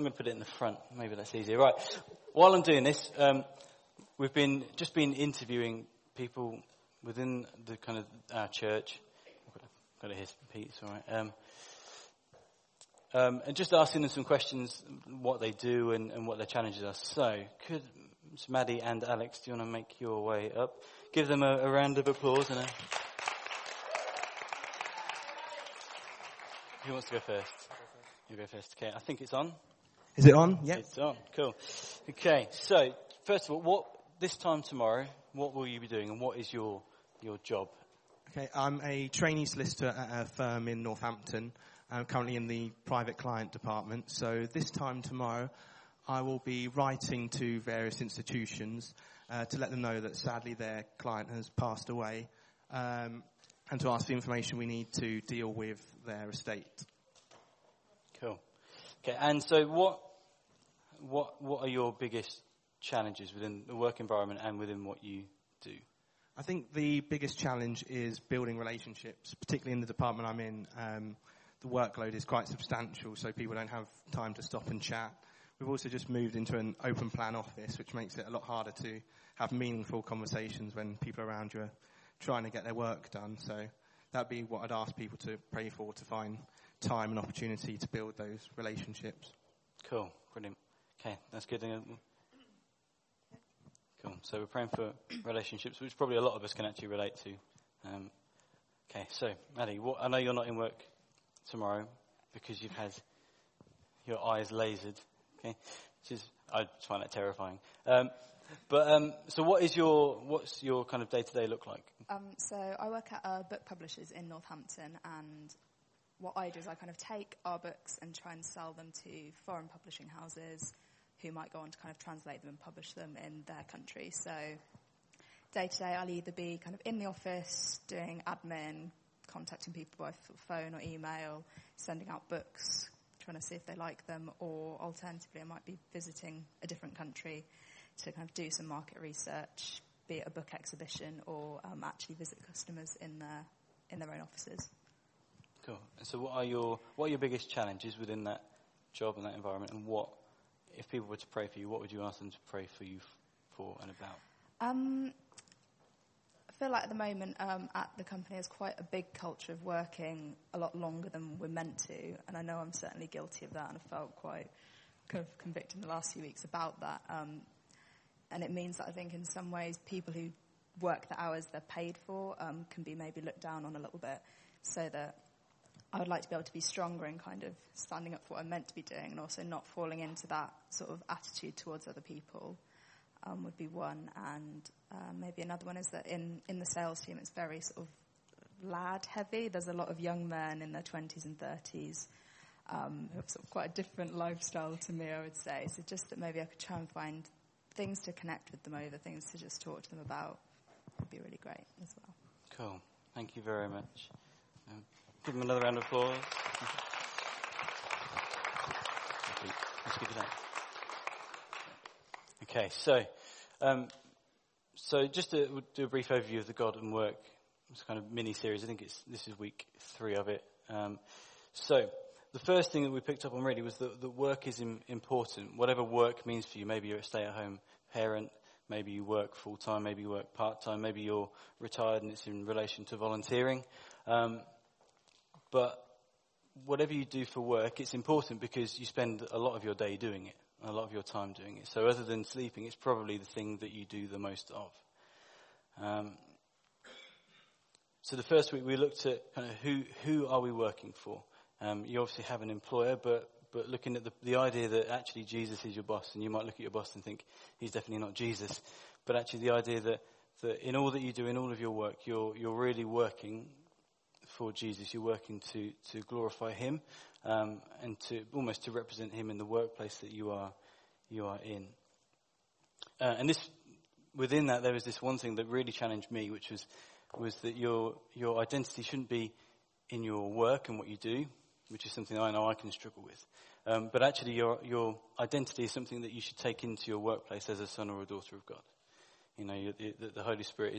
I'm going to put it in the front. Maybe that's easier. Right. While I'm doing this, we've been interviewing people within the kind of our church. I've got it here, Pete. It's all right. And just asking them some questions, what they do and what their challenges are. So, could Maddie and Alex, do you want to make your way up? Give them a round of applause. And who wants to go first? You go first. Okay, I think it's on. Is it on? Yeah. It's on. Cool. Okay, so first of all, what this time tomorrow, what will you be doing and what is your job? Okay, I'm a trainee solicitor at a firm in Northampton. I'm currently in the private client department. So this time tomorrow, I will be writing to various institutions to let them know that sadly their client has passed away and to ask the information we need to deal with their estate. Cool. Okay, and so what are your biggest challenges within the work environment and within what you do? I think the biggest challenge is building relationships, particularly in the department I'm in. The workload is quite substantial, so people don't have time to stop and chat. We've also just moved into an open plan office, which makes it a lot harder to have meaningful conversations when people around you are trying to get their work done. So that'd be what I'd ask people to pray for, to find time and opportunity to build those relationships. Cool, brilliant. Okay, that's good. Cool. So we're praying for relationships, which probably a lot of us can actually relate to. Okay, so Maddie, I know you're not in work tomorrow because you've had your eyes lasered. Okay, I find that terrifying. So what's your kind of day-to-day look like? So I work at book publishers in Northampton, and what I do is I kind of take our books and try and sell them to foreign publishing houses who might go on to kind of translate them and publish them in their country. So day to day, I'll either be kind of in the office doing admin, contacting people by phone or email, sending out books, trying to see if they like them, or alternatively, I might be visiting a different country to kind of do some market research, be it a book exhibition or actually visit customers in their own offices. Cool. And so what are your biggest challenges within that job and that environment, and what, if people were to pray for you, what would you ask them to pray for you for and about? I feel like at the moment at the company there's quite a big culture of working a lot longer than we're meant to, and I know I'm certainly guilty of that, and I felt quite kind of convicted in the last few weeks about that. And it means that I think in some ways people who work the hours they're paid for can be maybe looked down on a little bit, so that I would like to be able to be stronger in kind of standing up for what I'm meant to be doing, and also not falling into that sort of attitude towards other people would be one. And maybe another one is that in the sales team it's very sort of lad heavy. There's a lot of young men in their 20s and 30s who have sort of quite a different lifestyle to me, I would say. So just that maybe I could try and find things to connect with them over, things to just talk to them about would be really great as well. Cool. Thank you very much. Give them another round of applause. Let's give it up. Okay, so just to do a brief overview of the God and Work, this kind of mini-series. I think this is week 3 of it. So the first thing that we picked up on really was that work is important. Whatever work means for you, maybe you're a stay-at-home parent, maybe you work full-time, maybe you work part-time, maybe you're retired and it's in relation to volunteering. But whatever you do for work, it's important because you spend a lot of your day doing it, a lot of your time doing it. So other than sleeping, it's probably the thing that you do the most of. So the first week we looked at kind of who are we working for. You obviously have an employer, but looking at the idea that actually Jesus is your boss, and you might look at your boss and think, he's definitely not Jesus. But actually the idea that in all that you do, in all of your work, you're really working for Jesus. You're working to glorify him and to almost to represent him in the workplace that you are in. And this, within that, there was this one thing that really challenged me, which was that your identity shouldn't be in your work and what you do, which is something I know I can struggle with. But actually your identity is something that you should take into your workplace as a son or a daughter of God. You know, the Holy Spirit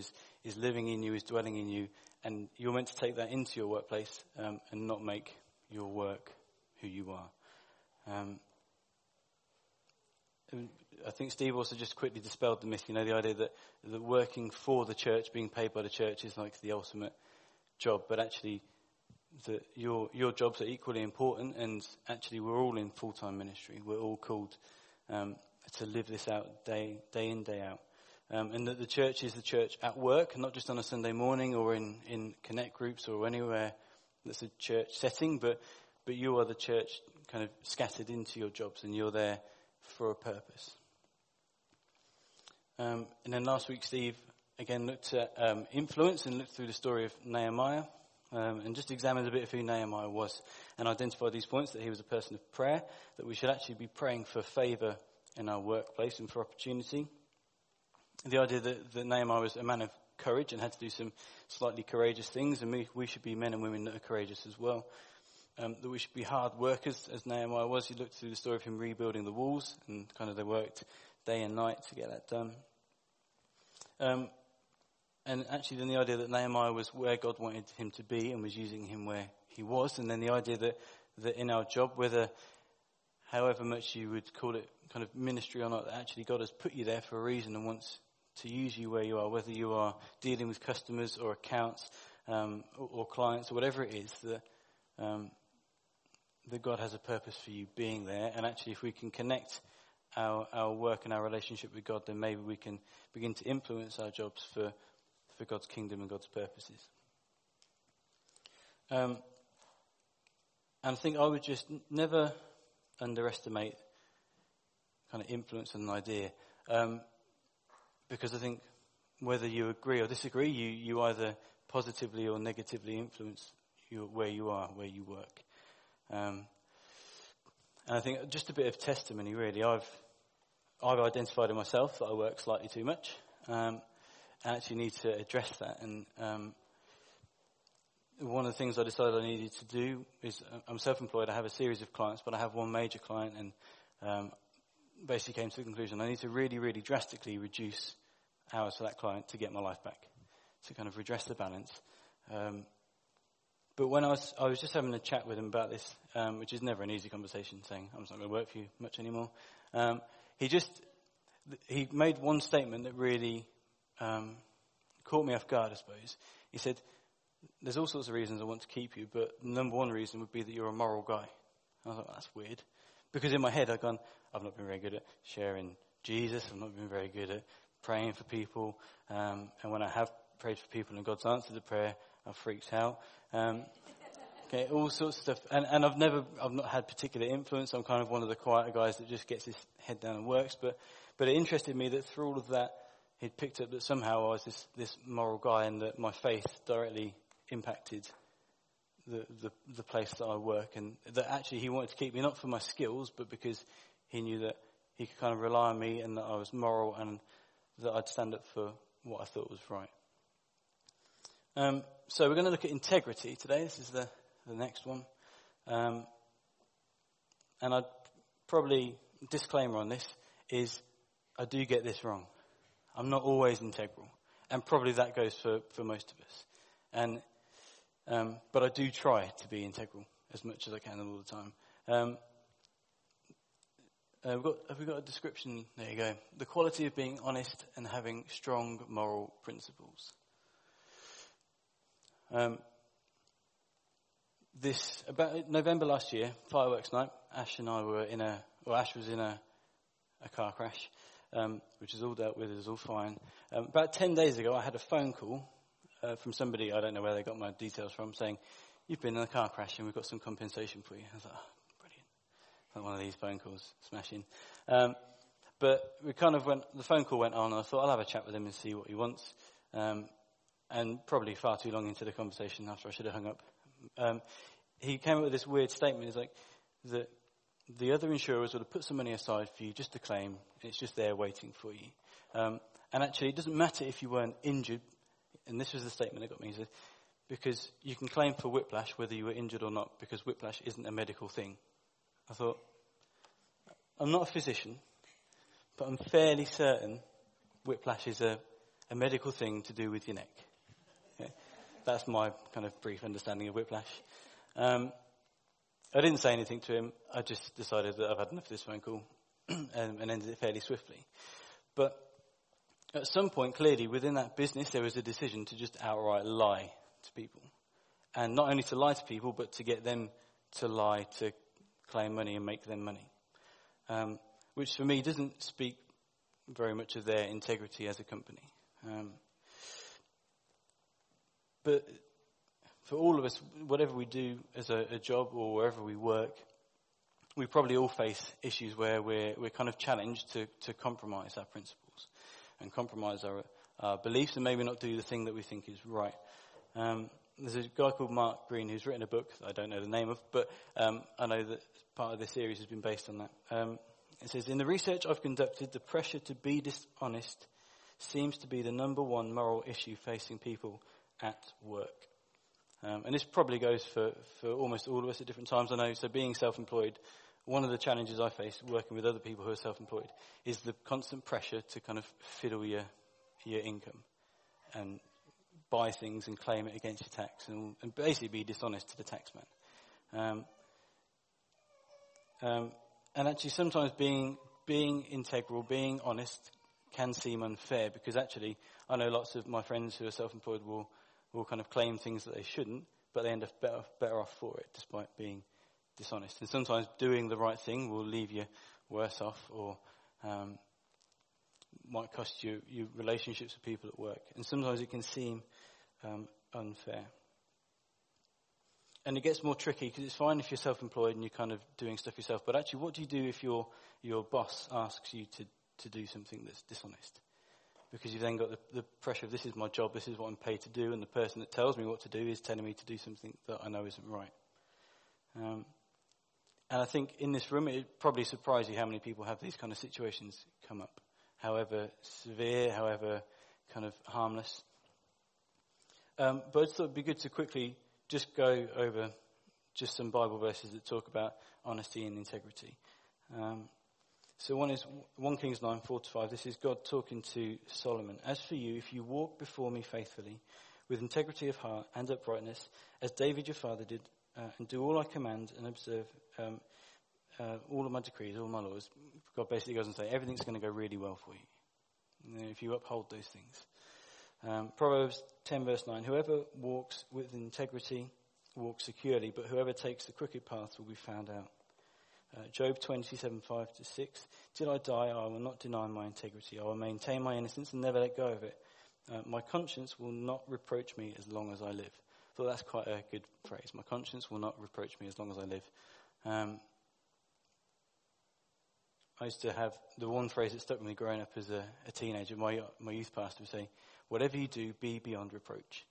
is living in you, is dwelling in you, and you're meant to take that into your workplace and not make your work who you are. I think Steve also just quickly dispelled the myth, you know, the idea that working for the church, being paid by the church, is like the ultimate job, but actually that your jobs are equally important, and actually we're all in full-time ministry. We're all called to live this out day in, day out. And that the church is the church at work, not just on a Sunday morning or in connect groups or anywhere that's a church setting, but you are the church kind of scattered into your jobs, and you're there for a purpose. And then last week, Steve again looked at influence and looked through the story of Nehemiah and just examined a bit of who Nehemiah was and identified these points, that he was a person of prayer, that we should actually be praying for favour in our workplace and for opportunity. The idea that Nehemiah was a man of courage and had to do some slightly courageous things, and we should be men and women that are courageous as well. That we should be hard workers, as Nehemiah was. You looked through the story of him rebuilding the walls, and kind of they worked day and night to get that done. And actually then the idea that Nehemiah was where God wanted him to be and was using him where he was. And then the idea that in our job, whether however much you would call it kind of ministry or not, that actually God has put you there for a reason and wants to use you where you are, whether you are dealing with customers or accounts or clients or whatever it is, that God has a purpose for you being there. And actually if we can connect our work and our relationship with God, then maybe we can begin to influence our jobs for God's kingdom and God's purposes. And I think I would just never underestimate kind of influence and an idea, because I think whether you agree or disagree, you either positively or negatively influence where you are, where you work. And I think just a bit of testimony, really. I've identified in myself that I work slightly too much. I actually need to address that. And one of the things I decided I needed to do is, I'm self-employed. I have a series of clients, but I have one major client, and basically came to the conclusion I need to really, really drastically reduce hours for that client to get my life back, to kind of redress the balance. But when I was just having a chat with him about this, which is never an easy conversation, saying, I'm just not going to work for you much anymore. He made one statement that really caught me off guard, I suppose. He said, there's all sorts of reasons I want to keep you, but number one reason would be that you're a moral guy. And I thought, that's weird. Because in my head, I've gone, I've not been very good at sharing Jesus. I've not been very good at praying for people. And when I have prayed for people and God's answered the prayer, I've freaked out. Okay, all sorts of stuff, and I've not had particular influence. I'm kind of one of the quieter guys that just gets his head down and works. But it interested me that through all of that, he'd picked up that somehow I was this moral guy, and that my faith directly impacted the place that I work, and that actually he wanted to keep me not for my skills, but because he knew that he could kind of rely on me, and that I was moral, and that I'd stand up for what I thought was right. So we're going to look at integrity today. This is the next one. And I'd probably, disclaimer on this, is I do get this wrong. I'm not always integral. And probably that goes for most of us. And but I do try to be integral as much as I can all the time. Have we got a description? There you go. The quality of being honest and having strong moral principles. This about November last year, fireworks night, Ash and I were Ash was in a car crash, which is all dealt with, is all fine. About 10 days ago, I had a phone call from somebody, I don't know where they got my details from, saying, you've been in a car crash and we've got some compensation for you. I was like, oh, brilliant. Like one of these phone calls, smashing. But we kind of the phone call went on, and I thought, I'll have a chat with him and see what he wants. And probably far too long into the conversation after I should have hung up. He came up with this weird statement. He's like, that the other insurers would have put some money aside for you just to claim. It's just there waiting for you. And actually, it doesn't matter if you weren't injured. And this was the statement that got me. He said, because you can claim for whiplash whether you were injured or not, because whiplash isn't a medical thing. I thought, I'm not a physician, but I'm fairly certain whiplash is a medical thing to do with your neck. That's my kind of brief understanding of whiplash. I didn't say anything to him. I just decided that I've had enough of this phone call. and ended it fairly swiftly. But at some point, clearly, within that business, there was a decision to just outright lie to people. And not only to lie to people, but to get them to lie, to claim money and make them money. Which for me doesn't speak very much of their integrity as a company. But for all of us, whatever we do as a job or wherever we work, we probably all face issues where we're kind of challenged to compromise our principles and compromise our beliefs and maybe not do the thing that we think is right. There's a guy called Mark Green who's written a book that I don't know the name of, but I know that part of this series has been based on that. It says, in the research I've conducted, the pressure to be dishonest seems to be the number one moral issue facing people at work. And this probably goes for almost all of us at different times, I know. So being self-employed, one of the challenges I face working with other people who are self-employed is the constant pressure to kind of fiddle your income and buy things and claim it against your tax and basically be dishonest to the taxman. And actually sometimes being integral, being honest can seem unfair because actually I know lots of my friends who are self-employed will kind of claim things that they shouldn't, but they end up better off for it despite being dishonest. And sometimes doing the right thing will leave you worse off or might cost you your relationships with people at work. And sometimes it can seem unfair. And it gets more tricky because it's fine if you're self-employed and you're kind of doing stuff yourself. But actually, what do you do if your boss asks you to do something that's dishonest? Because you've then got the pressure of this is my job, this is what I'm paid to do, and the person that tells me what to do is telling me to do something that I know isn't right. And I think in this room, it probably surprises you how many people have these kind of situations come up, however severe, however kind of harmless. But I thought it'd be good to quickly just go over just some Bible verses that talk about honesty and integrity. So one is 1 Kings 9, 4-5. This is God talking to Solomon. As for you, if you walk before me faithfully, with integrity of heart and uprightness, as David your father did, and do all I command and observe all of my decrees, all my laws, God basically goes and says, everything's going to go really well for you, if you uphold those things. Proverbs 10 verse 9, whoever walks with integrity walks securely, but whoever takes the crooked path will be found out. Job 27:5-6, till I die I will not deny my integrity, I will maintain my innocence and never let go of it. My conscience will not reproach me as long as I live. I thought that's quite a good phrase, my conscience will not reproach me as long as I live. I used to have the one phrase that stuck with me growing up as a teenager, my youth pastor would say, whatever you do, be beyond reproach,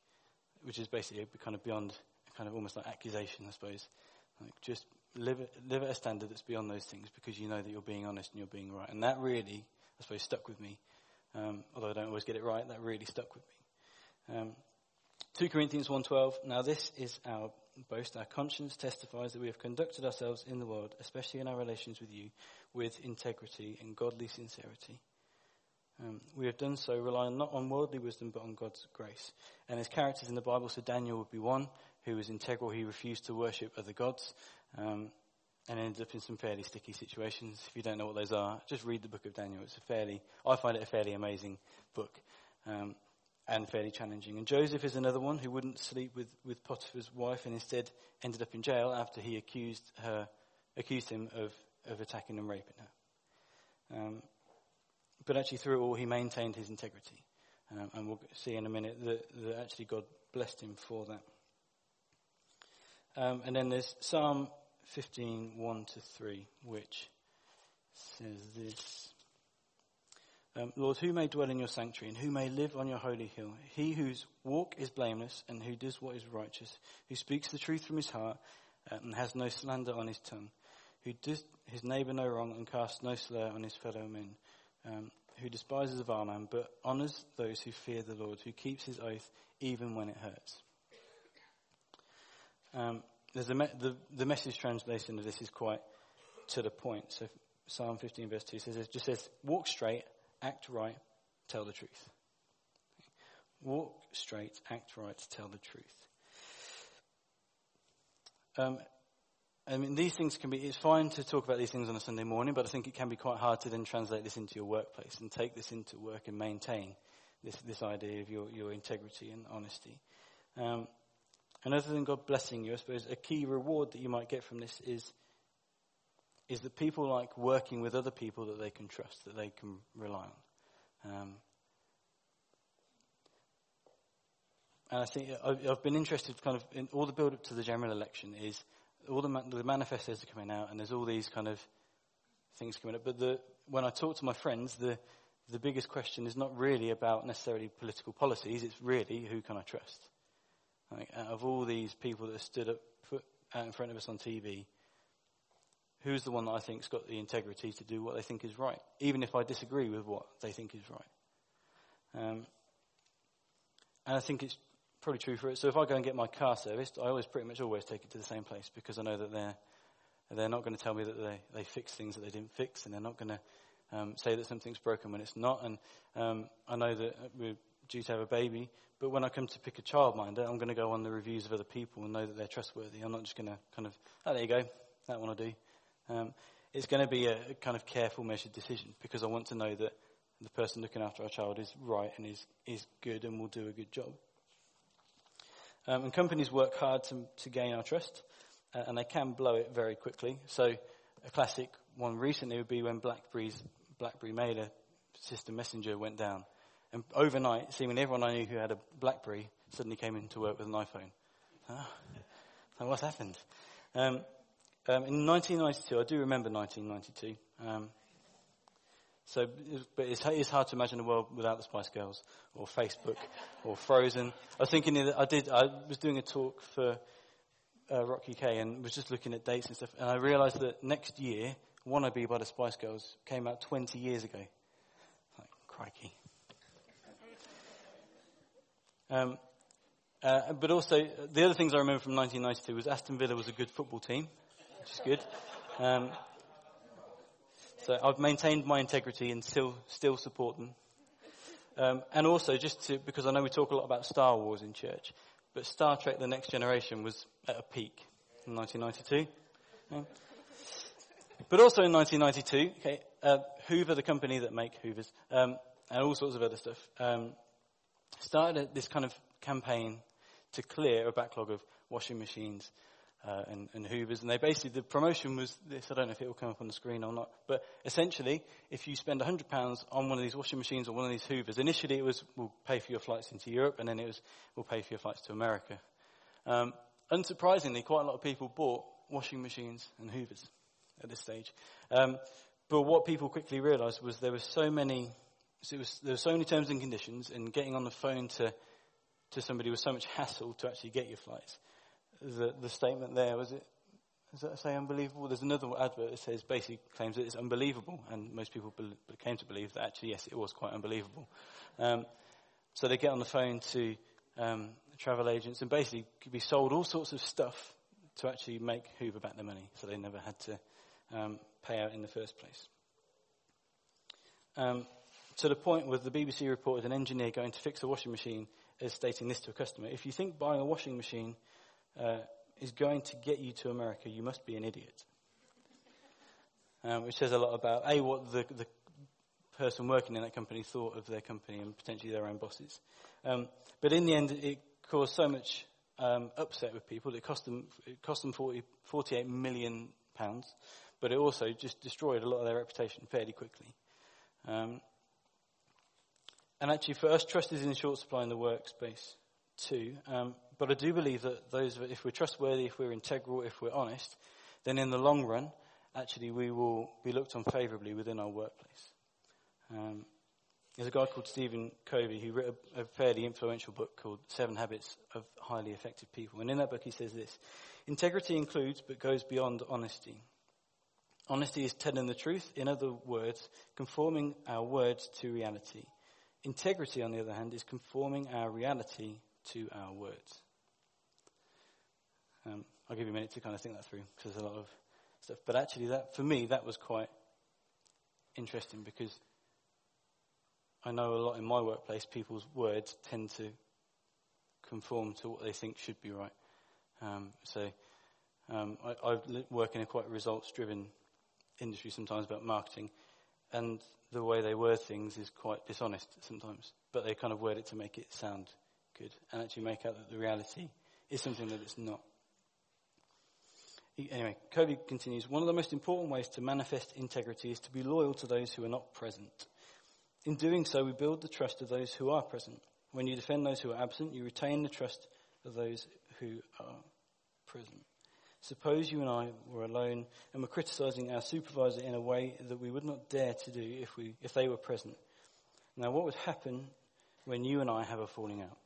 which is basically kind of beyond, kind of almost like accusation, I suppose. Like just live at a standard that's beyond those things because you know that you're being honest and you're being right. And that really, I suppose, stuck with me. Although I don't always get it right, that really stuck with me. 2 Corinthians 1:12, now this is our boast. Our conscience testifies that we have conducted ourselves in the world, especially in our relations with you, with integrity and godly sincerity. We have done so relying not on worldly wisdom but on God's grace. And there's characters in the Bible, so Daniel would be one who was integral. He refused to worship other gods and ended up in some fairly sticky situations. If you don't know what those are, just read the book of Daniel. It's I find it a fairly amazing book and fairly challenging. And Joseph is another one who wouldn't sleep with Potiphar's wife and instead ended up in jail after he accused him of attacking and raping her. But actually through it all, he maintained his integrity. And we'll see in a minute that actually God blessed him for that. And then there's Psalm 15:1-3, which says this. Lord, who may dwell in your sanctuary and who may live on your holy hill? He whose walk is blameless and who does what is righteous, who speaks the truth from his heart and has no slander on his tongue, who does his neighbour no wrong and casts no slur on his fellow men, who despises the vile man, but honours those who fear the Lord, who keeps his oath even when it hurts. There's the message translation of this is quite to the point. So Psalm 15 verse 2 says, it just says, walk straight, act right, tell the truth. Walk straight, act right, tell the truth. I mean, these things can be, it's fine to talk about these things on a Sunday morning, but I think it can be quite hard to then translate this into your workplace and take this into work and maintain this idea of your integrity and honesty. And other than God blessing you, I suppose a key reward that you might get from this is that people like working with other people that they can trust, that they can rely on. And I think I've been interested kind of in all the build-up to the general election is all the manifestos are coming out and there's all these kind of things coming up. But when I talk to my friends, the biggest question is not really about necessarily political policies. It's really, who can I trust? Like, out of all these people that have stood up out in front of us on TV, who's the one that I think's got the integrity to do what they think is right, even if I disagree with what they think is right? And I think it's probably true for it. So if I go and get my car serviced, I pretty much always take it to the same place because I know that they're not going to tell me that they fix things that they didn't fix, and they're not going to say that something's broken when it's not. And I know that we're due to have a baby, but when I come to pick a childminder, I'm going to go on the reviews of other people and know that they're trustworthy. I'm not just going to kind of, oh, there you go, that one I do. It's going to be a kind of careful, measured decision because I want to know that the person looking after our child is right and is good and will do a good job. And companies work hard to gain our trust, and they can blow it very quickly. So a classic one recently would be when BlackBerry mailer system messenger went down. And overnight, seemingly everyone I knew who had a BlackBerry suddenly came into work with an iPhone. So what's happened? In 1992, I do remember 1992. So, but it's hard to imagine a world without the Spice Girls or Facebook or Frozen. I was thinking that I was doing a talk for Rocky K and was just looking at dates and stuff, and I realised that next year, Wannabe by the Spice Girls came out 20 years ago. Like, crikey. But also, the other things I remember from 1992 was Aston Villa was a good football team, which is good. So I've maintained my integrity and still support them. And also, because I know we talk a lot about Star Wars in church, but Star Trek The Next Generation was at a peak in 1992. But also in 1992, Hoover, the company that make Hoovers, and all sorts of other stuff, started this kind of campaign to clear a backlog of washing machines and Hoovers. And they basically, the promotion was this, I don't know if it will come up on the screen or not, but essentially, if you spend £100 on one of these washing machines or one of these Hoovers, initially it was, we'll pay for your flights into Europe, and then it was, we'll pay for your flights to America. Unsurprisingly, quite a lot of people bought washing machines and Hoovers at this stage. But what people quickly realised was there were so many terms and conditions, and getting on the phone to somebody was so much hassle to actually get your flights. The statement there, does that say unbelievable? There's another advert that says, basically claims that it's unbelievable, and most people came to believe that actually, yes, it was quite unbelievable. So they get on the phone to travel agents and basically could be sold all sorts of stuff to actually make Hoover back their money, so they never had to pay out in the first place. To the point where the BBC reported an engineer going to fix a washing machine as stating this to a customer: if you think buying a washing machine is going to get you to America, you must be an idiot. Which says a lot about, A, what the person working in that company thought of their company and potentially their own bosses. But in the end, it caused so much upset with people. It cost them £48 million, but it also just destroyed a lot of their reputation fairly quickly. And actually, for us, trust is in short supply in the workspace too. But I do believe that if we're trustworthy, if we're integral, if we're honest, then in the long run, actually, we will be looked on favourably within our workplace. There's a guy called Stephen Covey who wrote a fairly influential book called Seven Habits of Highly Effective People. And in that book, he says this: integrity includes but goes beyond honesty. Honesty is telling the truth, in other words, conforming our words to reality. Integrity, on the other hand, is conforming our reality to our words. I'll give you a minute to kind of think that through, because there's a lot of stuff. But actually, for me, that was quite interesting, because I know a lot in my workplace, people's words tend to conform to what they think should be right. So I work in a quite results-driven industry sometimes about marketing, and the way they word things is quite dishonest sometimes, but they kind of word it to make it sound good and actually make out that the reality is something that it's not. Anyway, Covey continues, one of the most important ways to manifest integrity is to be loyal to those who are not present. In doing so, we build the trust of those who are present. When you defend those who are absent, you retain the trust of those who are present. Suppose you and I were alone and were criticizing our supervisor in a way that we would not dare to do if they were present. Now, what would happen when you and I have a falling out?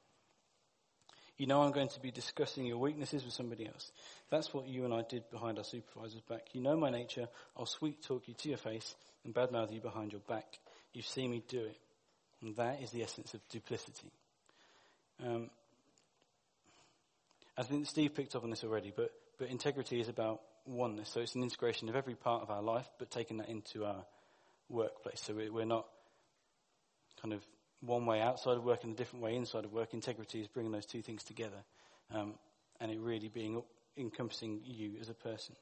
You know I'm going to be discussing your weaknesses with somebody else. That's what you and I did behind our supervisor's back. You know my nature. I'll sweet-talk you to your face and badmouth you behind your back. You've seen me do it. And that is the essence of duplicity. I think Steve picked up on this already, but integrity is about oneness. So it's an integration of every part of our life, but taking that into our workplace. So we're not kind of one way outside of work and a different way inside of work. Integrity is bringing those two things together, and it really being encompassing you as a person.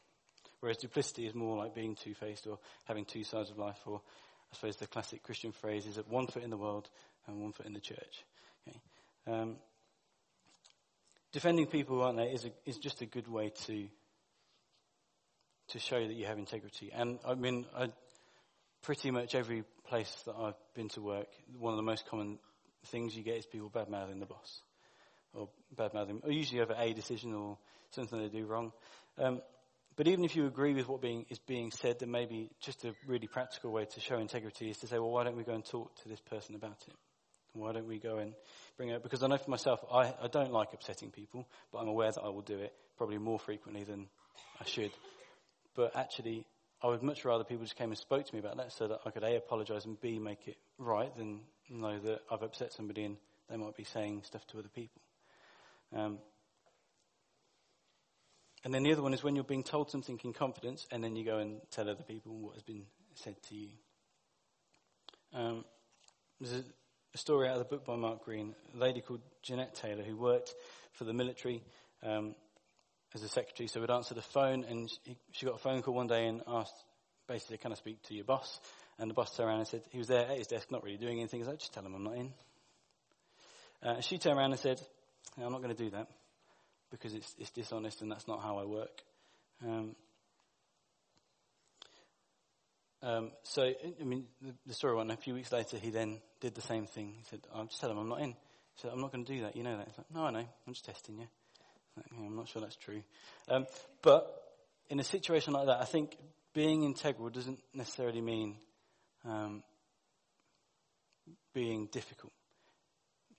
Whereas duplicity is more like being two-faced or having two sides of life, or I suppose the classic Christian phrase is that one foot in the world and one foot in the church. Okay. Defending people who aren't there is just a good way to show that you have integrity. And I mean, pretty much every place that I've been to work, one of the most common things you get is people bad-mouthing the boss, or bad-mouthing, or usually over a decision or something they do wrong. But even if you agree with what is being said, then maybe just a really practical way to show integrity is to say, well, why don't we go and talk to this person about it? Why don't we go and bring it up? Because I know for myself, I don't like upsetting people, but I'm aware that I will do it probably more frequently than I should. But actually, I would much rather people just came and spoke to me about that so that I could A, apologise, and B, make it right, than know that I've upset somebody and they might be saying stuff to other people. And then the other one is when you're being told something in confidence and then you go and tell other people what has been said to you. There's a story out of the book by Mark Green, a lady called Jeanette Taylor, who worked for the military as a secretary, so would answer the phone, and she got a phone call one day and asked, basically, can I speak to your boss? And the boss turned around and said, he was there at his desk, not really doing anything. He's like, just tell him I'm not in. And she turned around and said, no, I'm not going to do that, because it's dishonest and that's not how I work. The story went, a few weeks later, he then did the same thing. He said, I'll just tell him I'm not in. He said, I'm not going to do that, you know that. He's like, no, I know, I'm just testing you. I'm not sure that's true. But in a situation like that, I think being integral doesn't necessarily mean being difficult.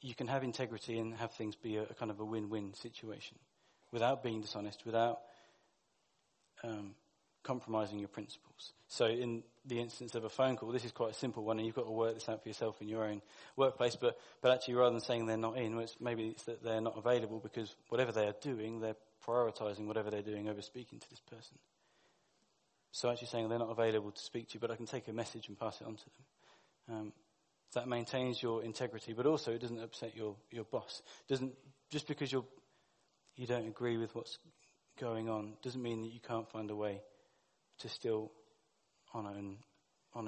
You can have integrity and have things be a kind of a win-win situation without being dishonest, without compromising your principles. So in the instance of a phone call, this is quite a simple one, and you've got to work this out for yourself in your own workplace, but actually rather than saying they're not in, maybe it's that they're not available, because whatever they are doing, they're prioritising whatever they're doing over speaking to this person. So actually saying they're not available to speak to you, but I can take a message and pass it on to them. That maintains your integrity, but also it doesn't upset your boss. Doesn't, just because you don't agree with what's going on doesn't mean that you can't find a way to still honour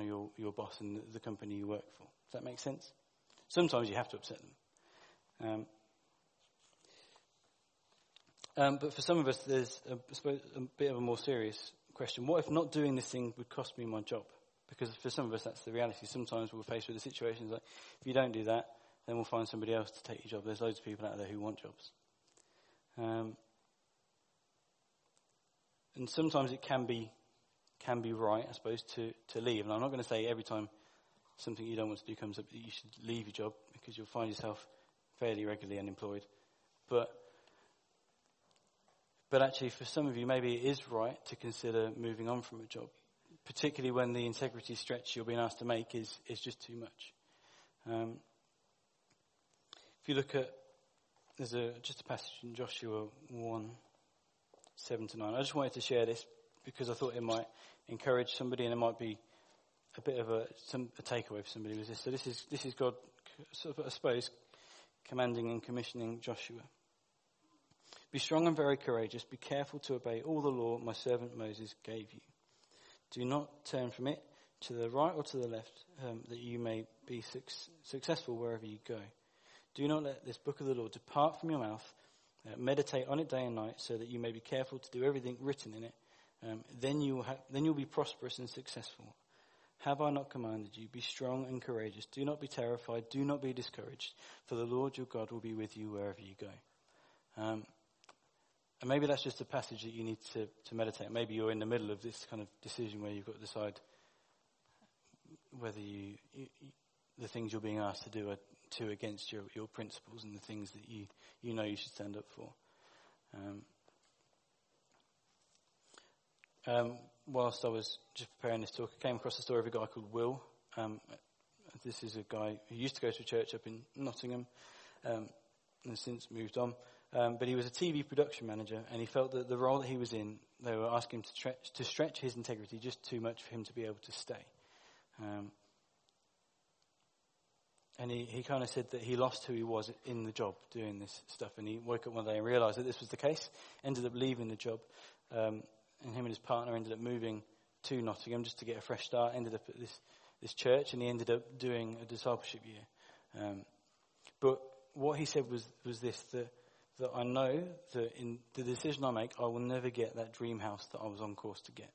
your boss and the company you work for. Does that make sense? Sometimes you have to upset them. But for some of us, there's I suppose a bit of a more serious question. What if not doing this thing would cost me my job? Because for some of us, that's the reality. Sometimes we're faced with a situation like, if you don't do that, then we'll find somebody else to take your job. There's loads of people out there who want jobs. And sometimes it can be right, I suppose, to leave. And I'm not going to say every time something you don't want to do comes up that you should leave your job, because you'll find yourself fairly regularly unemployed. But actually, for some of you, maybe it is right to consider moving on from a job, particularly when the integrity stretch you're being asked to make is just too much. If you look at, there's just a passage in Joshua 1, 7 to 9. I just wanted to share this because I thought it might encourage somebody, and it might be a bit of a takeaway for somebody with this. So this is God, I suppose, commanding and commissioning Joshua. Be strong and very courageous. Be careful to obey all the law my servant Moses gave you. Do not turn from it to the right or to the left, that you may be successful wherever you go. Do not let this book of the law depart from your mouth. Meditate on it day and night, so that you may be careful to do everything written in it. Then you'll be prosperous and successful. Have I not commanded you? Be strong and courageous. Do not be terrified. Do not be discouraged. For the Lord your God will be with you wherever you go. And maybe that's just a passage that you need to meditate. Maybe you're in the middle of this kind of decision where you've got to decide whether the things you're being asked to do are to against your principles and the things that you know you should stand up for. Whilst I was just preparing this talk, I came across the story of a guy called Will. This is a guy who used to go to a church up in Nottingham and has since moved on. But he was a TV production manager, and he felt that the role that he was in, they were asking him to stretch his integrity just too much for him to be able to stay. And he kind of said that he lost who he was in the job doing this stuff. And he woke up one day and realised that this was the case, ended up leaving the job. And him and his partner ended up moving to Nottingham just to get a fresh start, ended up at this church, and he ended up doing a discipleship year. But what he said was this, that I know that in the decision I make, I will never get that dream house that I was on course to get.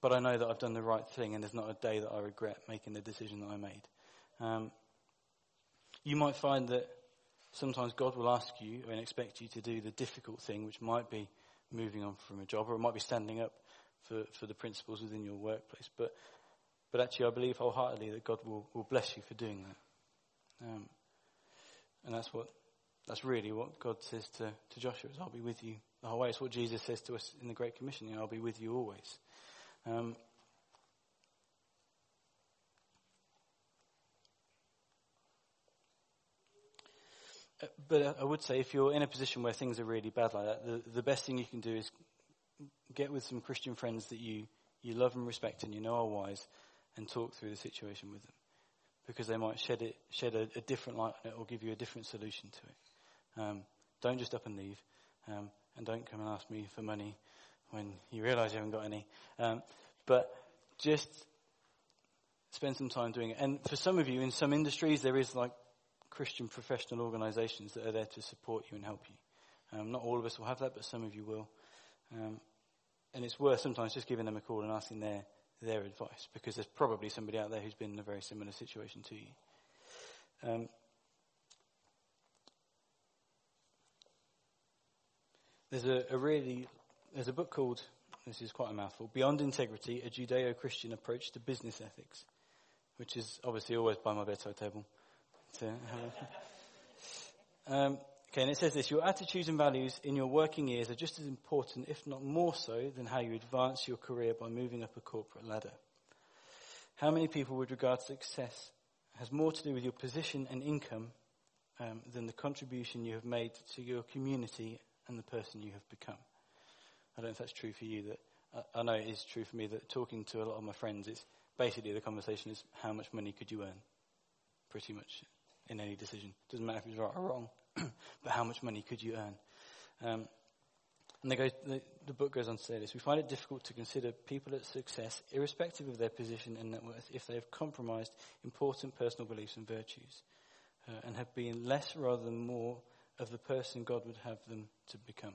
But I know that I've done the right thing, and there's not a day that I regret making the decision that I made. You might find that sometimes God will ask you and expect you to do the difficult thing, which might be moving on from a job, or it might be standing up for the principles within your workplace. But actually, I believe wholeheartedly that God will bless you for doing that. And that's really what God says to Joshua, is I'll be with you the whole way. It's what Jesus says to us in the Great Commission, I'll be with you always. But I would say if you're in a position where things are really bad like that, the best thing you can do is get with some Christian friends that you love and respect and you know are wise, and talk through the situation with them, because they might shed a different light on it or give you a different solution to it. Don't just up and leave, and don't come and ask me for money when you realise you haven't got any. But just spend some time doing it. And for some of you, in some industries, there is like Christian professional organisations that are there to support you and help you. Not all of us will have that, but some of you will. And it's worth sometimes just giving them a call and asking their advice, because there's probably somebody out there who's been in a very similar situation to you. There's a book called, this is quite a mouthful, Beyond Integrity, A Judeo-Christian Approach to Business Ethics, which is obviously always by my bedside table. Okay, and it says this: your attitudes and values in your working years are just as important, if not more so, than how you advance your career by moving up a corporate ladder. How many people would regard success has more to do with your position and income than the contribution you have made to your community and the person you have become? I don't know if that's true for you. I know it is true for me that talking to a lot of my friends, it's basically the conversation is how much money could you earn, pretty much in any decision. Doesn't matter if it's right or wrong, but how much money could you earn? And the book goes on to say this: we find it difficult to consider people at success, irrespective of their position and net worth, if they have compromised important personal beliefs and virtues, and have been less rather than more of the person God would have them to become.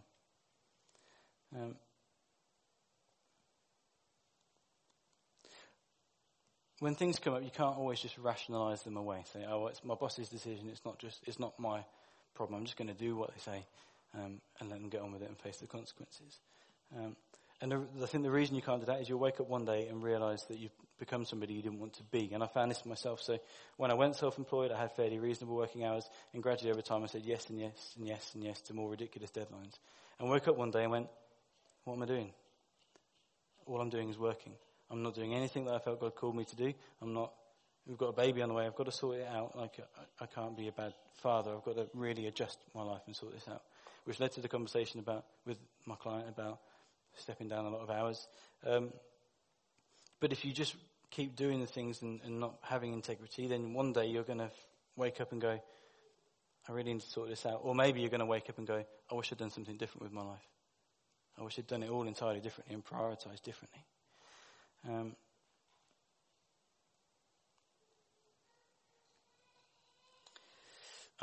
When things come up, you can't always just rationalise them away. Say, "Oh, well, it's my boss's decision. It's not my problem. I'm just going to do what they say and let them get on with it and face the consequences." I think the reason you can't do that is you'll wake up one day and realise that you've become somebody you didn't want to be. And I found this myself. So when I went self-employed, I had fairly reasonable working hours, and gradually over time, I said yes and yes and yes and yes to more ridiculous deadlines. And woke up one day and went, "What am I doing? All I'm doing is working. I'm not doing anything that I felt God called me to do. I'm not. We've got a baby on the way. I've got to sort it out. Like I can't be a bad father. I've got to really adjust my life and sort this out." Which led to the conversation with my client about stepping down a lot of hours. But if you just keep doing the things and not having integrity, then one day you're going to wake up and go, I really need to sort this out. Or maybe you're going to wake up and go, I wish I'd done something different with my life. I wish I'd done it all entirely differently and prioritised differently. I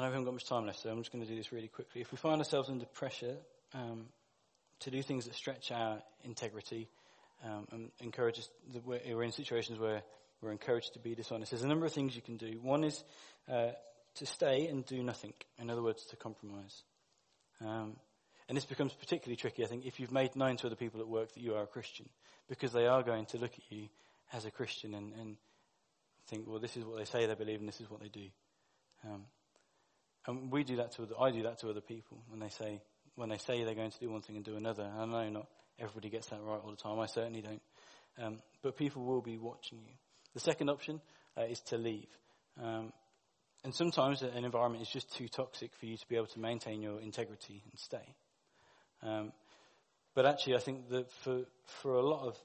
know we haven't got much time left, so I'm just going to do this really quickly. If we find ourselves under pressure to do things that stretch our integrity and encourage us, we're in situations where we're encouraged to be dishonest. There's a number of things you can do. One is to stay and do nothing. In other words, to compromise. And this becomes particularly tricky, I think, if you've made known to other people at work that you are a Christian, because they are going to look at you as a Christian and think, well, this is what they say they believe and this is what they do. And we do that I do that to other people when they say they're going to do one thing and do another. And I know not everybody gets that right all the time. I certainly don't. But people will be watching you. The second option is to leave. And sometimes an environment is just too toxic for you to be able to maintain your integrity and stay. But actually, I think that for a lot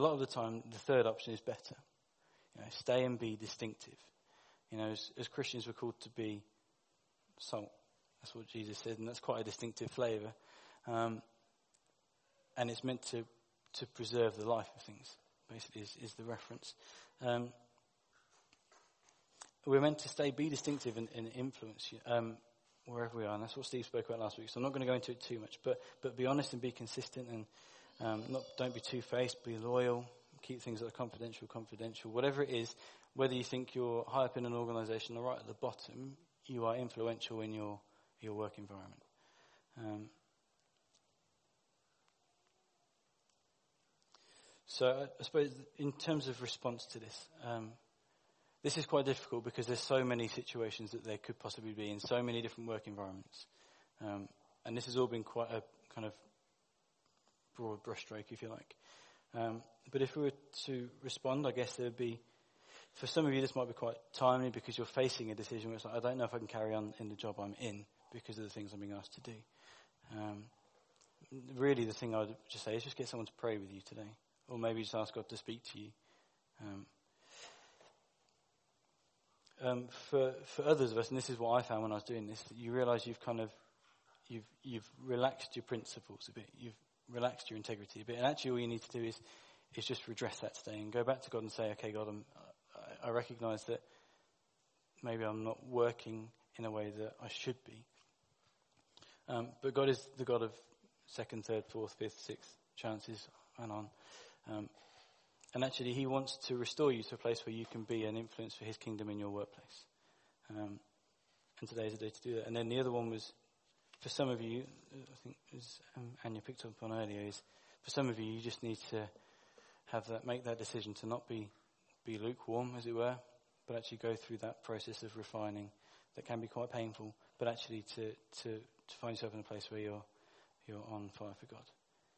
of the time, the third option is better. You know, stay and be distinctive. You know, as Christians, we're called to be salt. That's what Jesus said, and that's quite a distinctive flavour. And it's meant to preserve the life of things, basically, is the reference. We're meant to be distinctive and influence wherever we are, and that's what Steve spoke about last week. So I'm not going to go into it too much, but be honest and be consistent, and don't be two-faced. Be loyal. Keep things that are confidential. Whatever it is, whether you think you're high up in an organisation or right at the bottom, you are influential in your work environment. So I suppose in terms of response to this. This is quite difficult because there's so many situations that there could possibly be in so many different work environments. And this has all been quite a kind of broad brushstroke, if you like. But if we were to respond, I guess there would be, for some of you this might be quite timely because you're facing a decision where it's like, I don't know if I can carry on in the job I'm in because of the things I'm being asked to do. Really the thing I would just say is just get someone to pray with you today. Or maybe just ask God to speak to you. For others of us, and this is what I found when I was doing this, that you realise you've relaxed your principles a bit, you've relaxed your integrity a bit, and actually all you need to do is just redress that today and go back to God and say, okay, God, I recognise that maybe I'm not working in a way that I should be. But God is the God of second, third, fourth, fifth, sixth chances and on. And actually, he wants to restore you to a place where you can be an influence for his kingdom in your workplace. And today is a day to do that. And then the other one was, for some of you, I think as Anya picked up on earlier, is for some of you just need to make that decision to not be lukewarm, as it were, but actually go through that process of refining that can be quite painful, but actually to find yourself in a place where you're on fire for God.